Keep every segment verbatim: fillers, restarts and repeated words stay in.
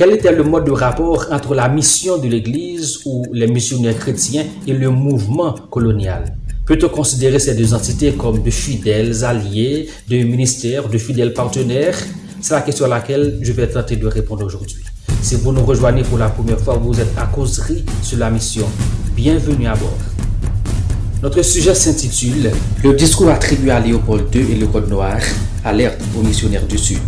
Quel était le mode de rapport entre la mission de l'Église ou les missionnaires chrétiens et le mouvement colonial? Peut-on considérer ces deux entités comme de fidèles alliés, de ministères, de fidèles partenaires? C'est la question à laquelle je vais tenter de répondre aujourd'hui. Si vous nous rejoignez pour la première fois, vous êtes à Causerie sur la mission. Bienvenue à bord. Notre sujet s'intitule « Le discours attribué à Léopold deux et le Code Noir, alerte aux missionnaires du Sud ».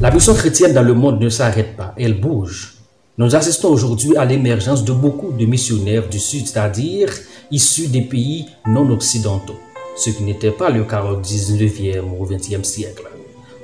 La mission chrétienne dans le monde ne s'arrête pas, elle bouge. Nous assistons aujourd'hui à l'émergence de beaucoup de missionnaires du Sud, c'est-à-dire issus des pays non occidentaux, ce qui n'était pas le cas au dix-neuvième ou vingtième siècle.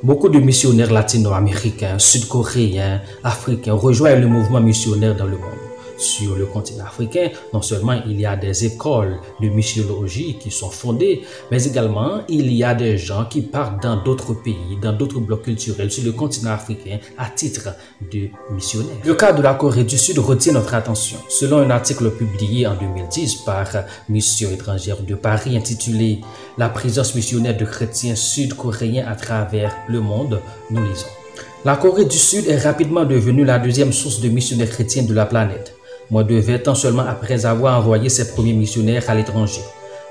Beaucoup de missionnaires latino-américains, sud-coréens, africains rejoignent le mouvement missionnaire dans le monde. Sur le continent africain, non seulement il y a des écoles de missiologie qui sont fondées, mais également il y a des gens qui partent dans d'autres pays, dans d'autres blocs culturels sur le continent africain à titre de missionnaire. Le cas de la Corée du Sud retient notre attention. Selon un article publié en deux mille dix par Mission étrangère de Paris intitulé « La présence missionnaire de chrétiens sud-coréens à travers le monde », nous lisons. La Corée du Sud est rapidement devenue la deuxième source de missionnaires chrétiens de la planète. Moins de vingt ans seulement après avoir envoyé ses premiers missionnaires à l'étranger.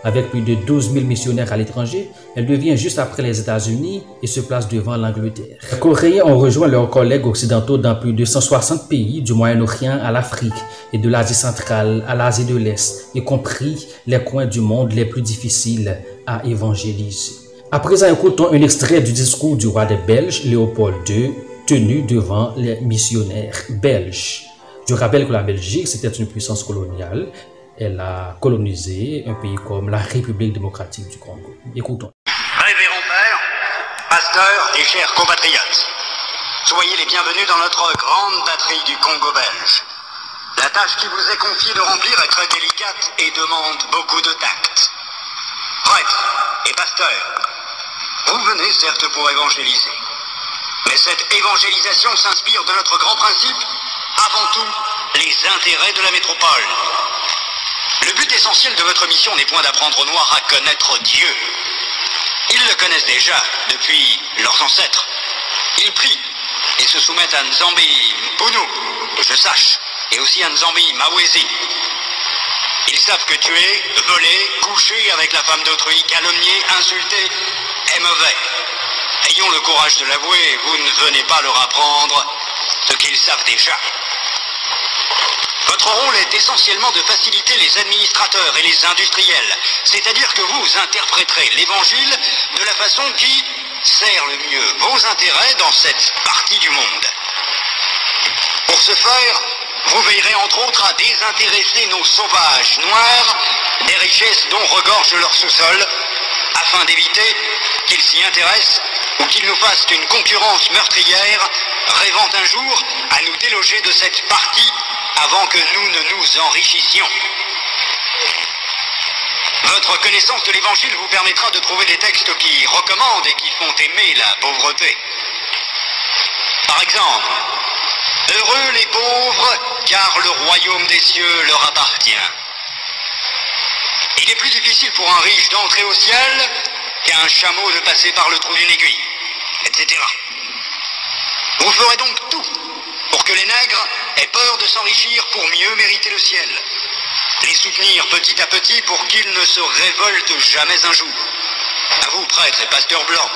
Avec plus de douze mille missionnaires à l'étranger, elle devient juste après les États-Unis et se place devant l'Angleterre. Les Coréens ont rejoint leurs collègues occidentaux dans plus de cent soixante pays, du Moyen-Orient à l'Afrique et de l'Asie centrale à l'Asie de l'Est, y compris les coins du monde les plus difficiles à évangéliser. À présent, écoutons un extrait du discours du roi des Belges, Léopold deux, tenu devant les missionnaires belges. Je rappelle que la Belgique, c'était une puissance coloniale. Elle a colonisé un pays comme la République démocratique du Congo. Écoutons. Révérend Père, pasteurs et chers compatriotes, soyez les bienvenus dans notre grande patrie du Congo belge. La tâche qui vous est confiée de remplir est très délicate et demande beaucoup de tact. Prêtres et pasteurs, vous venez certes pour évangéliser, mais cette évangélisation s'inspire de notre grand principe. Avant tout, les intérêts de la métropole. Le but essentiel de votre mission n'est point d'apprendre aux Noirs à connaître Dieu. Ils le connaissent déjà depuis leurs ancêtres. Ils prient et se soumettent à Nzambi Mpunu, je sache, et aussi à Nzambi Mawezi. Ils savent que tuer, voler, coucher avec la femme d'autrui, calomnier, insulter est mauvais. Ayons le courage de l'avouer, vous ne venez pas leur apprendre ce qu'ils savent déjà. Votre rôle est essentiellement de faciliter les administrateurs et les industriels, c'est-à-dire que vous interpréterez l'évangile de la façon qui sert le mieux vos intérêts dans cette partie du monde. Pour ce faire, vous veillerez entre autres à désintéresser nos sauvages noirs des richesses dont regorge leur sous-sol, afin d'éviter qu'ils s'y intéressent ou qu'ils nous fassent une concurrence meurtrière, rêvant un jour à nous déloger de cette partie avant que nous ne nous enrichissions. Votre connaissance de l'Évangile vous permettra de trouver des textes qui recommandent et qui font aimer la pauvreté. Par exemple, « Heureux les pauvres, car le royaume des cieux leur appartient. » Il est plus difficile pour un riche d'entrer au ciel qu'un chameau de passer par le trou d'une aiguille, et cetera. Vous ferez donc tout pour que les nègres aient peur de s'enrichir pour mieux mériter le ciel. Les soutenir petit à petit pour qu'ils ne se révoltent jamais un jour. À vous, prêtres et pasteurs blancs,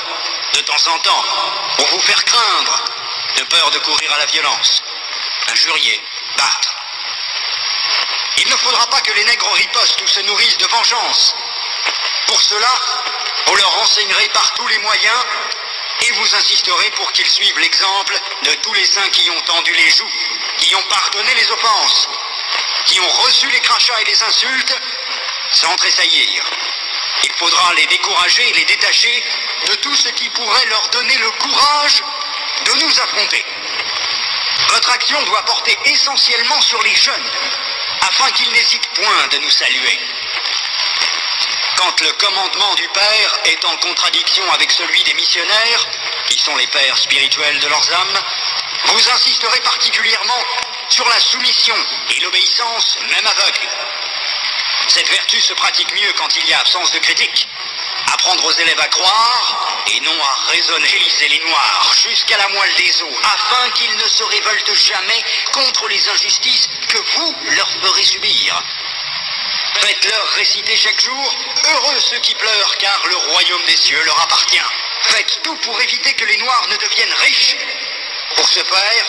de temps en temps, pour vous faire craindre, de peur de courir à la violence, injurier, battre. Il ne faudra pas que les nègres ripostent ou se nourrissent de vengeance. Pour cela, vous leur enseignerez par tous les moyens et vous insisterez pour qu'ils suivent l'exemple de tous les saints qui ont tendu les joues, qui ont pardonné les offenses, qui ont reçu les crachats et les insultes sans tressaillir. Il faudra les décourager et les détacher de tout ce qui pourrait leur donner le courage de nous affronter. Votre action doit porter essentiellement sur les jeunes, afin qu'ils n'hésitent point de nous saluer. Quand le commandement du Père est en contradiction avec celui des missionnaires, qui sont les pères spirituels de leurs âmes, vous insisterez particulièrement sur la soumission et l'obéissance, même aveugle. Cette vertu se pratique mieux quand il y a absence de critique, Apprendre aux élèves à croire et non à raisonner. Utiliser les noirs jusqu'à la moelle des os afin qu'ils ne se révoltent jamais contre les injustices que vous leur ferez subir. Faites-leur réciter chaque jour « Heureux ceux qui pleurent car le royaume des cieux leur appartient ». Faites tout pour éviter que les noirs ne deviennent riches. Pour ce faire,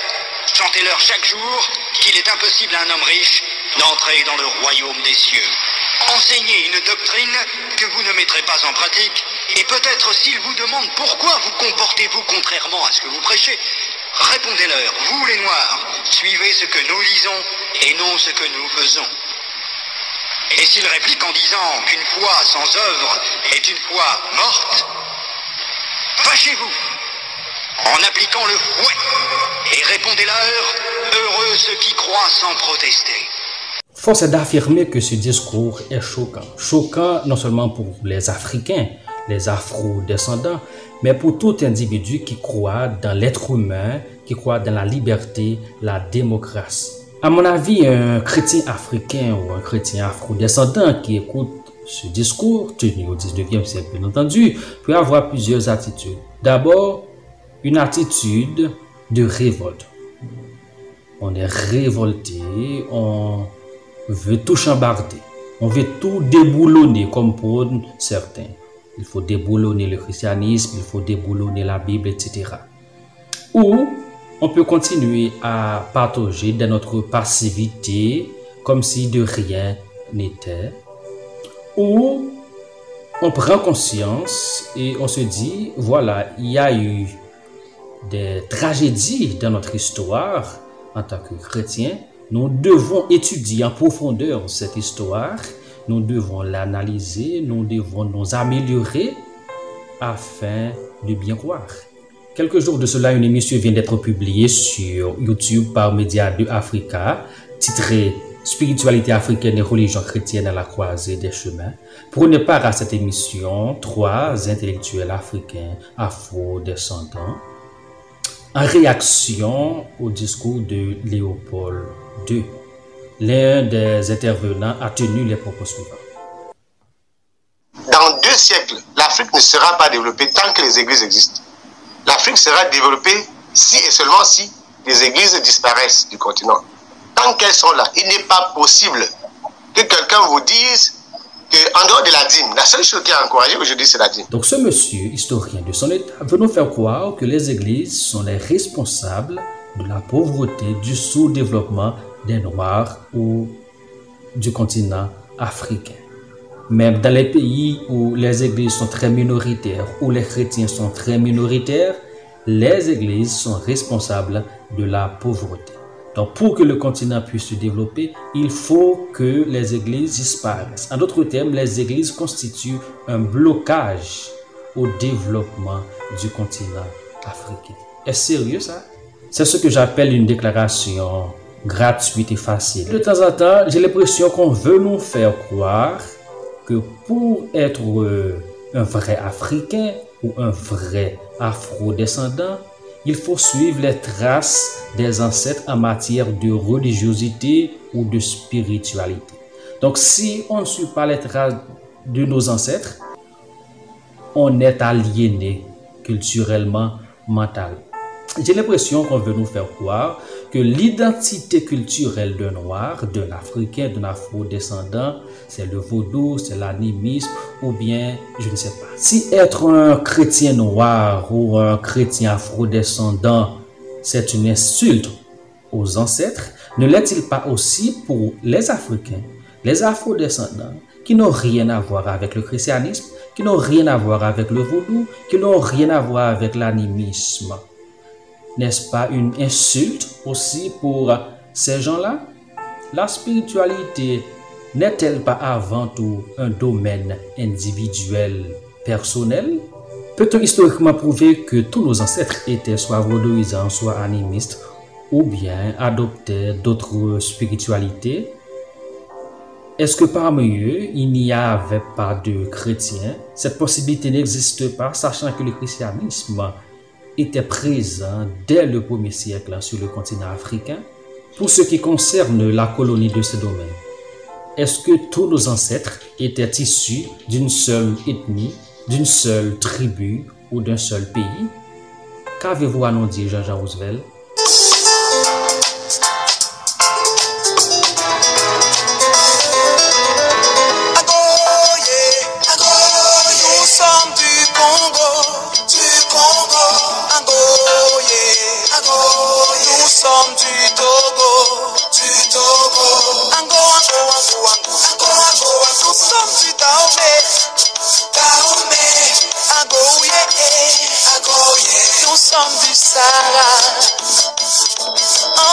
chantez-leur chaque jour qu'il est impossible à un homme riche d'entrer dans le royaume des cieux. Enseignez une doctrine que vous ne mettrez pas en pratique, et peut-être s'ils vous demandent pourquoi vous comportez-vous contrairement à ce que vous prêchez, répondez-leur, vous les Noirs, suivez ce que nous disons et non ce que nous faisons. Et s'ils répliquent en disant qu'une foi sans œuvre est une foi morte, fâchez-vous en appliquant le fouet et répondez-leur, heureux ceux qui croient sans protester. Force est d'affirmer que ce discours est choquant. Choquant non seulement pour les Africains, les Afro-descendants, mais pour tout individu qui croit dans l'être humain, qui croit dans la liberté, la démocratie. À mon avis, un chrétien africain ou un chrétien afro-descendant qui écoute ce discours, tenu au dix-neuvième siècle bien entendu, peut avoir plusieurs attitudes. D'abord, une attitude de révolte. On est révolté, on veut tout chambarder, on veut tout déboulonner comme pour certains. Il faut déboulonner le christianisme, il faut déboulonner la Bible, et cetera. Ou on peut continuer à patauger dans notre passivité comme si de rien n'était. Ou on prend conscience et on se dit, voilà, il y a eu des tragédies dans notre histoire en tant que chrétien. Nous devons étudier en profondeur cette histoire, nous devons l'analyser, nous devons nous améliorer afin de bien croire. Quelques jours de cela, une émission vient d'être publiée sur YouTube par Média d'Africa, titrée « Spiritualité africaine et religion chrétienne à la croisée des chemins ». Prenez part à cette émission, trois intellectuels africains afro-descendants, en réaction au discours de Léopold deux. L'un des intervenants a tenu les propos suivants. Dans deux siècles, l'Afrique ne sera pas développée tant que les églises existent. L'Afrique sera développée si et seulement si les églises disparaissent du continent. Tant qu'elles sont là, il n'est pas possible que quelqu'un vous dise qu'en dehors de la dîme, la seule chose qui a encouragé aujourd'hui, c'est la dîme. Donc ce monsieur, historien de son état, veut nous faire croire que les églises sont les responsables de la pauvreté, du sous-développement des Noirs ou du continent africain. Même dans les pays où les églises sont très minoritaires, où les chrétiens sont très minoritaires, les églises sont responsables de la pauvreté. Donc pour que le continent puisse se développer, il faut que les églises disparaissent. En d'autres termes, les églises constituent un blocage au développement du continent africain. Est-ce sérieux ça? C'est ce que j'appelle une déclaration gratuite et facile. De temps en temps, j'ai l'impression qu'on veut nous faire croire que pour être un vrai Africain ou un vrai Afro-descendant, il faut suivre les traces des ancêtres en matière de religiosité ou de spiritualité. Donc si on ne suit pas les traces de nos ancêtres, on est aliéné culturellement, mentalement. J'ai l'impression qu'on veut nous faire croire que l'identité culturelle d'un noir, d'un africain, d'un afro-descendant, c'est le vaudou, c'est l'animisme ou bien je ne sais pas. Si être un chrétien noir ou un chrétien afro-descendant, c'est une insulte aux ancêtres, ne l'est-il pas aussi pour les Africains, les afro-descendants qui n'ont rien à voir avec le christianisme, qui n'ont rien à voir avec le vaudou, qui n'ont rien à voir avec l'animisme? N'est-ce pas une insulte aussi pour ces gens-là? La spiritualité n'est-elle pas avant tout un domaine individuel, personnel? Peut-on historiquement prouver que tous nos ancêtres étaient soit vaudouisants, soit animistes, ou bien adoptaient d'autres spiritualités? Est-ce que parmi eux, il n'y avait pas de chrétiens? Cette possibilité n'existe pas, sachant que le christianisme était présent dès le premier siècle sur le continent africain. Pour ce qui concerne la colonie de ce domaine, est-ce que tous nos ancêtres étaient issus d'une seule ethnie d'une seule tribu ou d'un seul pays? Qu'avez-vous à nous dire, Jean-Jean Roosevelt?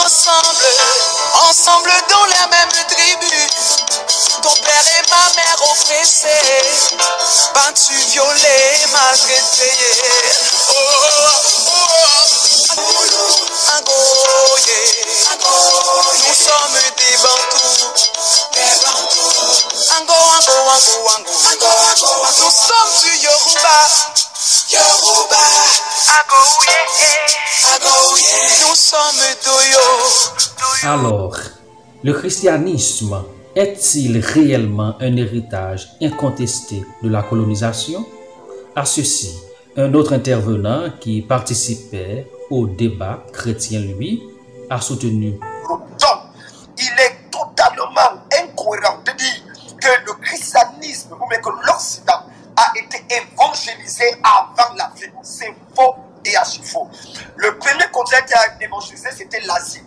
Ensemble, ensemble dans la même tribu. Ton père et ma mère oppressés, battus, violés, maltraités. Oh, oh, oh, nous sommes des Bantous. Ango, ango, ango, ango, ango, nous sommes du Yoruba. Yoruba. Alors, le christianisme est-il réellement un héritage incontesté de la colonisation? À ceci, un autre intervenant qui participait au débat chrétien, lui, a soutenu. Il est totalement incohérent de dire que le christianisme, ou bien que l'Occident, a été évangélisé avant l'Afrique. C'est faux et archi-faux. Le premier continent qui a été évangélisé, c'était l'Asie.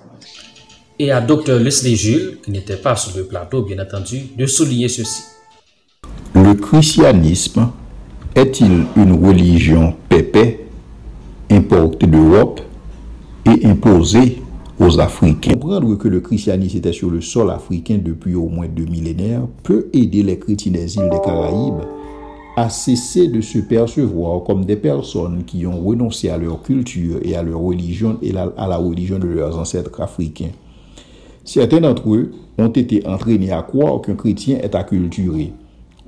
Et à Dr Leslie Jules, qui n'était pas sur le plateau, bien entendu, de souligner ceci. Le christianisme est-il une religion pépée, importée d'Europe et imposée aux Africains? Comprendre que le christianisme était sur le sol africain depuis au moins deux millénaires peut aider les chrétiens des îles des Caraïbes à cesser de se percevoir comme des personnes qui ont renoncé à leur culture et à leur religion et à la religion de leurs ancêtres africains. Certains d'entre eux ont été entraînés à croire qu'un chrétien est acculturé.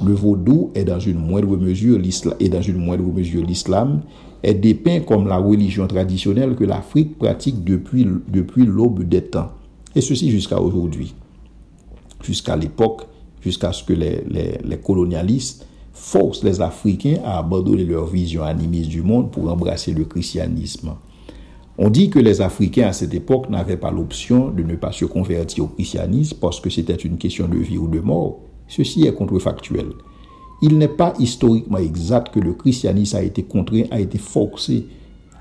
Le vaudou est dans une moindre mesure l'islam, est dépeint comme la religion traditionnelle que l'Afrique pratique depuis, depuis l'aube des temps. Et ceci jusqu'à aujourd'hui, jusqu'à l'époque, jusqu'à ce que les, les, les colonialistes force les Africains à abandonner leur vision animiste du monde pour embrasser le christianisme. On dit que les Africains à cette époque n'avaient pas l'option de ne pas se convertir au christianisme parce que c'était une question de vie ou de mort. Ceci est contrefactuel. Il n'est pas historiquement exact que le christianisme a été contraint, a été forcé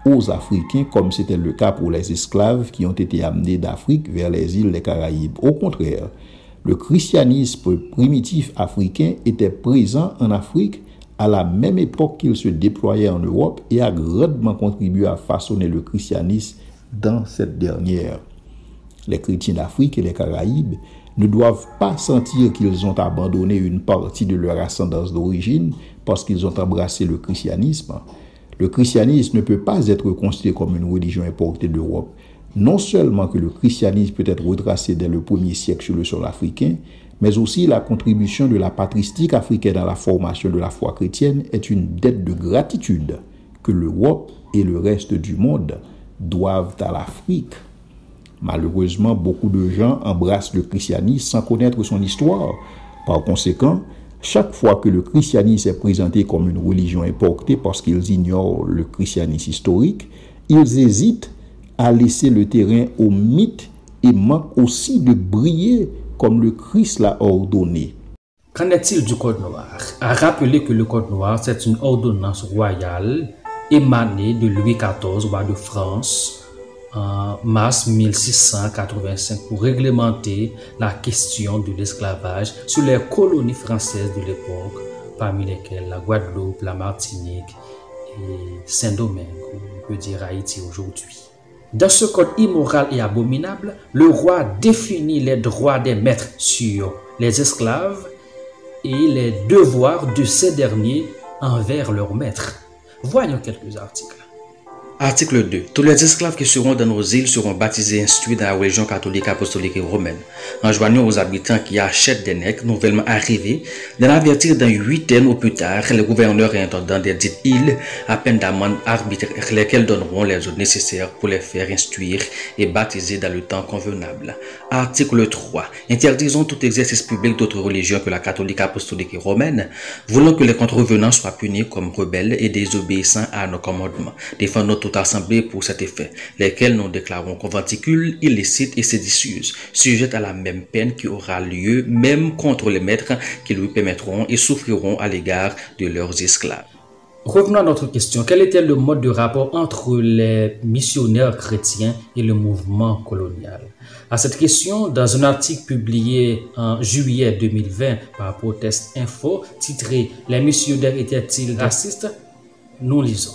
aux Africains comme c'était le cas pour les esclaves qui ont été amenés d'Afrique vers les îles des Caraïbes. Au contraire, le christianisme primitif africain était présent en Afrique à la même époque qu'il se déployait en Europe et a grandement contribué à façonner le christianisme dans cette dernière. Les chrétiens d'Afrique et les Caraïbes ne doivent pas sentir qu'ils ont abandonné une partie de leur ascendance d'origine parce qu'ils ont embrassé le christianisme. Le christianisme ne peut pas être considéré comme une religion importée d'Europe. Non seulement que le christianisme peut être retracé dès le premier siècle sur le sol africain, mais aussi la contribution de la patristique africaine à la formation de la foi chrétienne est une dette de gratitude que l'Europe et le reste du monde doivent à l'Afrique. Malheureusement, beaucoup de gens embrassent le christianisme sans connaître son histoire. Par conséquent, chaque fois que le christianisme est présenté comme une religion importée parce qu'ils ignorent le christianisme historique, ils hésitent a laissé le terrain au mythe et manque aussi de briller comme le Christ l'a ordonné. Qu'en est-il du Code Noir? A rappeler que le Code Noir, c'est une ordonnance royale émanée de Louis quatorze, roi de France, en mars mille six cent quatre-vingt-cinq pour réglementer la question de l'esclavage sur les colonies françaises de l'époque, parmi lesquelles la Guadeloupe, la Martinique et Saint-Domingue, on peut dire Haïti aujourd'hui. Dans ce code immoral et abominable, le roi définit les droits des maîtres sur les esclaves et les devoirs de ces derniers envers leurs maîtres. Voyons quelques articles. Article deux. Tous les esclaves qui seront dans nos îles seront baptisés et instruits dans la religion catholique, apostolique et romaine, en joignant aux habitants qui achètent des nègres nouvellement arrivés d'en avertir dans huit ans ou plus tard les gouverneurs et intendants des dites îles à peine d'amende arbitraire, lesquels donneront les ordres nécessaires pour les faire instruire et baptiser dans le temps convenable. Article trois. Interdisons tout exercice public d'autres religions que la catholique, apostolique et romaine, voulant que les contrevenants soient punis comme rebelles et désobéissants à nos commandements. Défendons notre assemblée pour cet effet, lesquels nous déclarons conventicules, illicites et séditieuses, sujettes à la même peine qui aura lieu même contre les maîtres qui lui permettront et souffriront à l'égard de leurs esclaves. Revenons à notre question. Quel était le mode de rapport entre les missionnaires chrétiens et le mouvement colonial? À cette question, dans un article publié en juillet deux mille vingt par Proteste Info, titré « Les missionnaires étaient-ils racistes ?» nous lisons.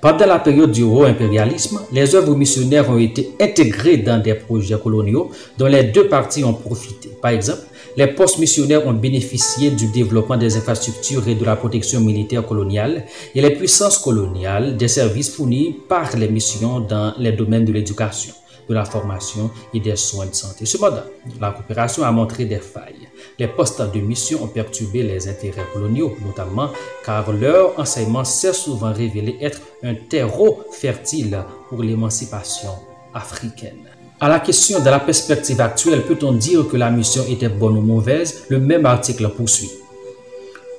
Pendant la période du euro-impérialisme, les œuvres missionnaires ont été intégrées dans des projets coloniaux dont les deux parties ont profité. Par exemple, les postes missionnaires ont bénéficié du développement des infrastructures et de la protection militaire coloniale et les puissances coloniales des services fournis par les missions dans les domaines de l'éducation, de la formation et des soins de santé. Cependant, la coopération a montré des failles. Les postes de mission ont perturbé les intérêts coloniaux, notamment car leur enseignement s'est souvent révélé être un terreau fertile pour l'émancipation africaine. À la question de la perspective actuelle, peut-on dire que la mission était bonne ou mauvaise? Le même article poursuit.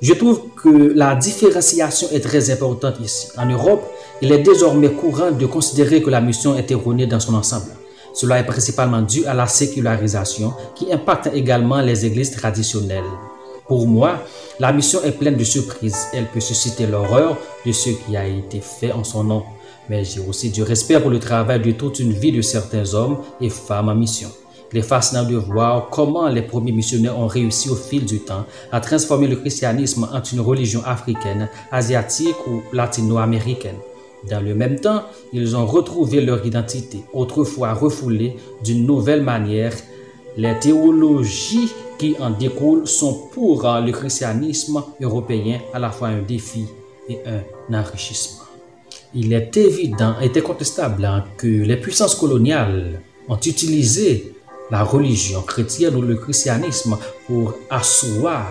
Je trouve que la différenciation est très importante ici. En Europe, il est désormais courant de considérer que la mission est erronée dans son ensemble. Cela est principalement dû à la sécularisation qui impacte également les églises traditionnelles. Pour moi, la mission est pleine de surprises. Elle peut susciter l'horreur de ce qui a été fait en son nom. Mais j'ai aussi du respect pour le travail de toute une vie de certains hommes et femmes en mission. Il est fascinant de voir comment les premiers missionnaires ont réussi au fil du temps à transformer le christianisme en une religion africaine, asiatique ou latino-américaine. Dans le même temps, ils ont retrouvé leur identité, autrefois refoulée d'une nouvelle manière. Les théologies qui en découlent sont pour le christianisme européen à la fois un défi et un enrichissement. Il est évident et incontestable que les puissances coloniales ont utilisé la religion chrétienne ou le christianisme pour asseoir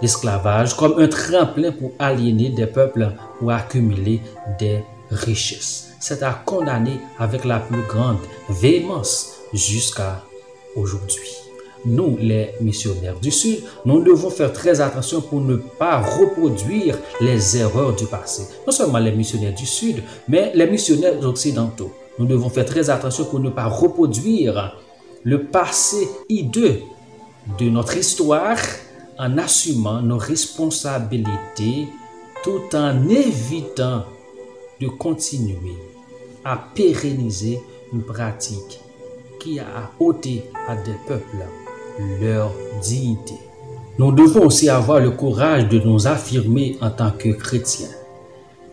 l'esclavage comme un tremplin pour aliéner des peuples ou accumuler des richesses. C'est à condamner avec la plus grande véhémence jusqu'à aujourd'hui. Nous, les missionnaires du Sud, nous devons faire très attention pour ne pas reproduire les erreurs du passé. Non seulement les missionnaires du Sud, mais les missionnaires occidentaux. Nous devons faire très attention pour ne pas reproduire le passé hideux de notre histoire en assumant nos responsabilités tout en évitant de continuer à pérenniser une pratique qui a ôté à des peuples leur dignité. Nous devons aussi avoir le courage de nous affirmer en tant que chrétiens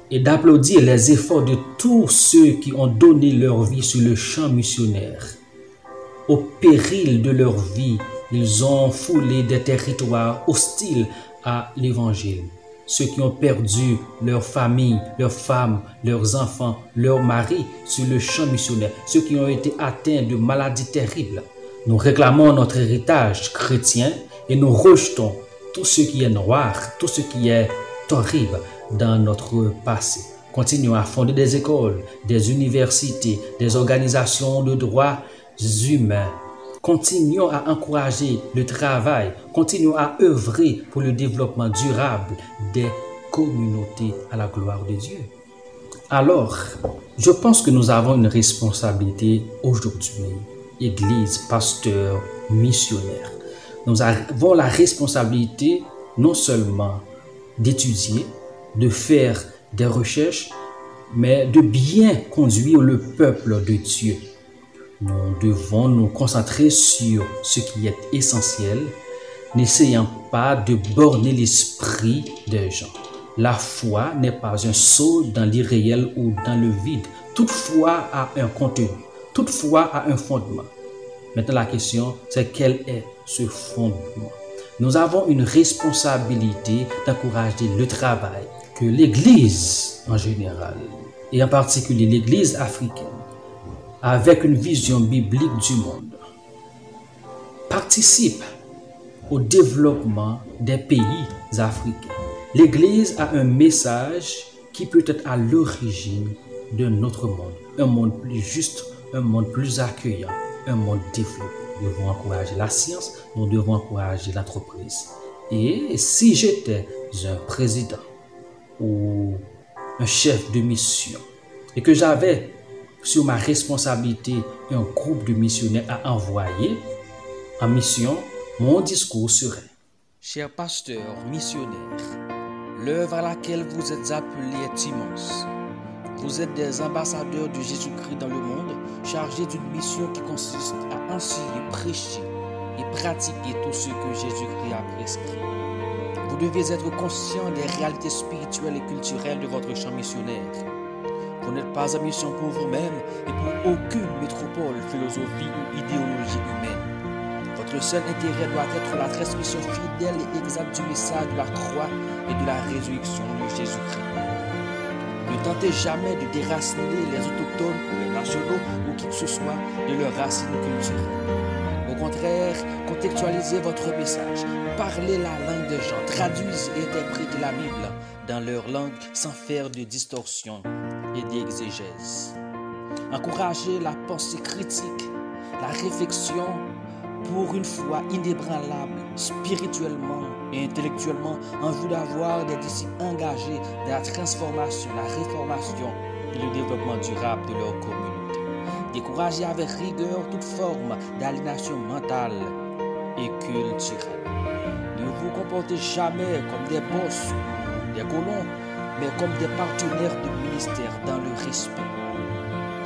et d'applaudir les efforts de tous ceux qui ont donné leur vie sur le champ missionnaire. Au péril de leur vie, ils ont foulé des territoires hostiles à l'Évangile. Ceux qui ont perdu leurs familles, leurs femmes, leurs enfants, leurs maris sur le champ missionnaire. Ceux qui ont été atteints de maladies terribles. Nous réclamons notre héritage chrétien et nous rejetons tout ce qui est noir, tout ce qui est horrible dans notre passé. Continuons à fonder des écoles, des universités, des organisations de droits humains. Continuons à encourager le travail, continuons à œuvrer pour le développement durable des communautés à la gloire de Dieu. Alors, je pense que nous avons une responsabilité aujourd'hui, Église, pasteur, missionnaire. Nous avons la responsabilité non seulement d'étudier, de faire des recherches, mais de bien conduire le peuple de Dieu. Nous devons nous concentrer sur ce qui est essentiel, n'essayant pas de borner l'esprit des gens. La foi n'est pas un saut dans l'irréel ou dans le vide. Toute foi a un contenu, toute foi a un fondement. Maintenant, la question, c'est quel est ce fondement? Nous avons une responsabilité d'encourager le travail que l'Église en général et en particulier l'Église africaine, avec une vision biblique du monde, participe au développement des pays africains. L'Église a un message qui peut être à l'origine de notre monde, un monde plus juste, un monde plus accueillant, un monde développé. Nous devons encourager la science, nous devons encourager l'entreprise. Et si j'étais un président ou un chef de mission et que j'avais sur ma responsabilité un groupe de missionnaires à envoyer en mission, mon discours serait: chers pasteurs missionnaires, l'œuvre à laquelle vous êtes appelés est immense. Vous êtes des ambassadeurs de Jésus-Christ dans le monde, chargés d'une mission qui consiste à enseigner, prêcher et pratiquer tout ce que Jésus-Christ a prescrit. Vous devez être conscient des réalités spirituelles et culturelles de votre champ missionnaire. Vous n'êtes pas en mission pour vous-même et pour aucune métropole, philosophie ou idéologie humaine. Votre seul intérêt doit être la transmission fidèle et exacte du message de la croix et de la résurrection de Jésus-Christ. Ne tentez jamais de déraciner les autochtones ou les nationaux ou qui que ce soit de leurs racines culturelles. Au contraire, contextualisez votre message, parlez la langue des gens, traduisez et interprétez la Bible dans leur langue sans faire de distorsion et d'exégèse. Encouragez la pensée critique, la réflexion pour une foi inébranlable spirituellement et intellectuellement en vue d'avoir des disciples engagés dans la transformation, la réformation et le développement durable de leur communauté. Découragez avec rigueur toute forme d'aliénation mentale et culturelle. Ne vous comportez jamais comme des boss ou des colons, mais comme des partenaires du ministère dans le respect.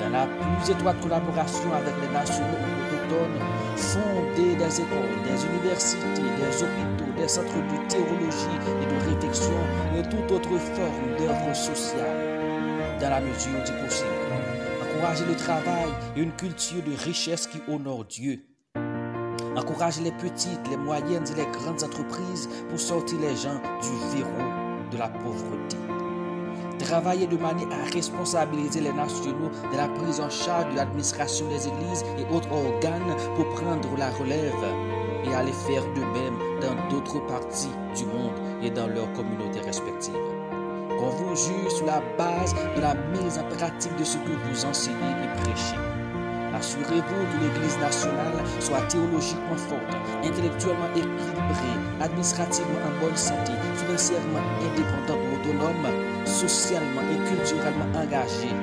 Dans la plus étroite collaboration avec les nationaux autochtones, fondez des écoles, des universités, des hôpitaux, des centres de théologie et de réflexion et toute autre forme d'œuvre sociale, dans la mesure du possible. Encouragez le travail et une culture de richesse qui honore Dieu. Encouragez les petites, les moyennes et les grandes entreprises pour sortir les gens du verrou de la pauvreté. Travailler de manière à responsabiliser les nationaux de la prise en charge de l'administration des églises et autres organes pour prendre la relève et aller faire de même dans d'autres parties du monde et dans leurs communautés respectives. Qu'on vous juge sur la base de la mise en pratique de ce que vous enseignez et prêchez. Assurez-vous que l'Église nationale soit théologiquement forte, intellectuellement équilibrée, administrativement en bonne santé, financièrement indépendante ou autonome, socialement et culturellement engagée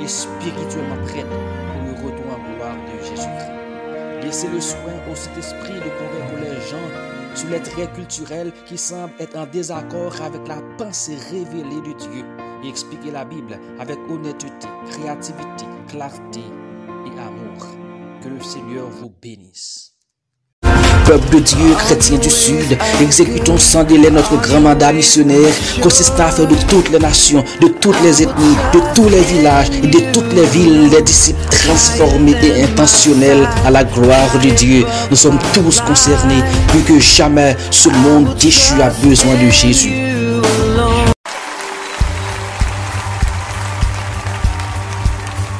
et spirituellement prête pour le retour en gloire de Jésus-Christ. Laissez le soin au Saint-Esprit de convaincre les gens sur les traits culturels qui semblent être en désaccord avec la pensée révélée de Dieu et expliquer la Bible avec honnêteté, créativité, clarté et amour. Que le Seigneur vous bénisse. Peuple de Dieu, chrétien du Sud, exécutons sans délai notre grand mandat missionnaire consistant à faire de toutes les nations, de toutes les ethnies, de tous les villages et de toutes les villes des disciples transformés et intentionnels à la gloire de Dieu. Nous sommes tous concernés, plus que jamais ce monde déchu a besoin de Jésus.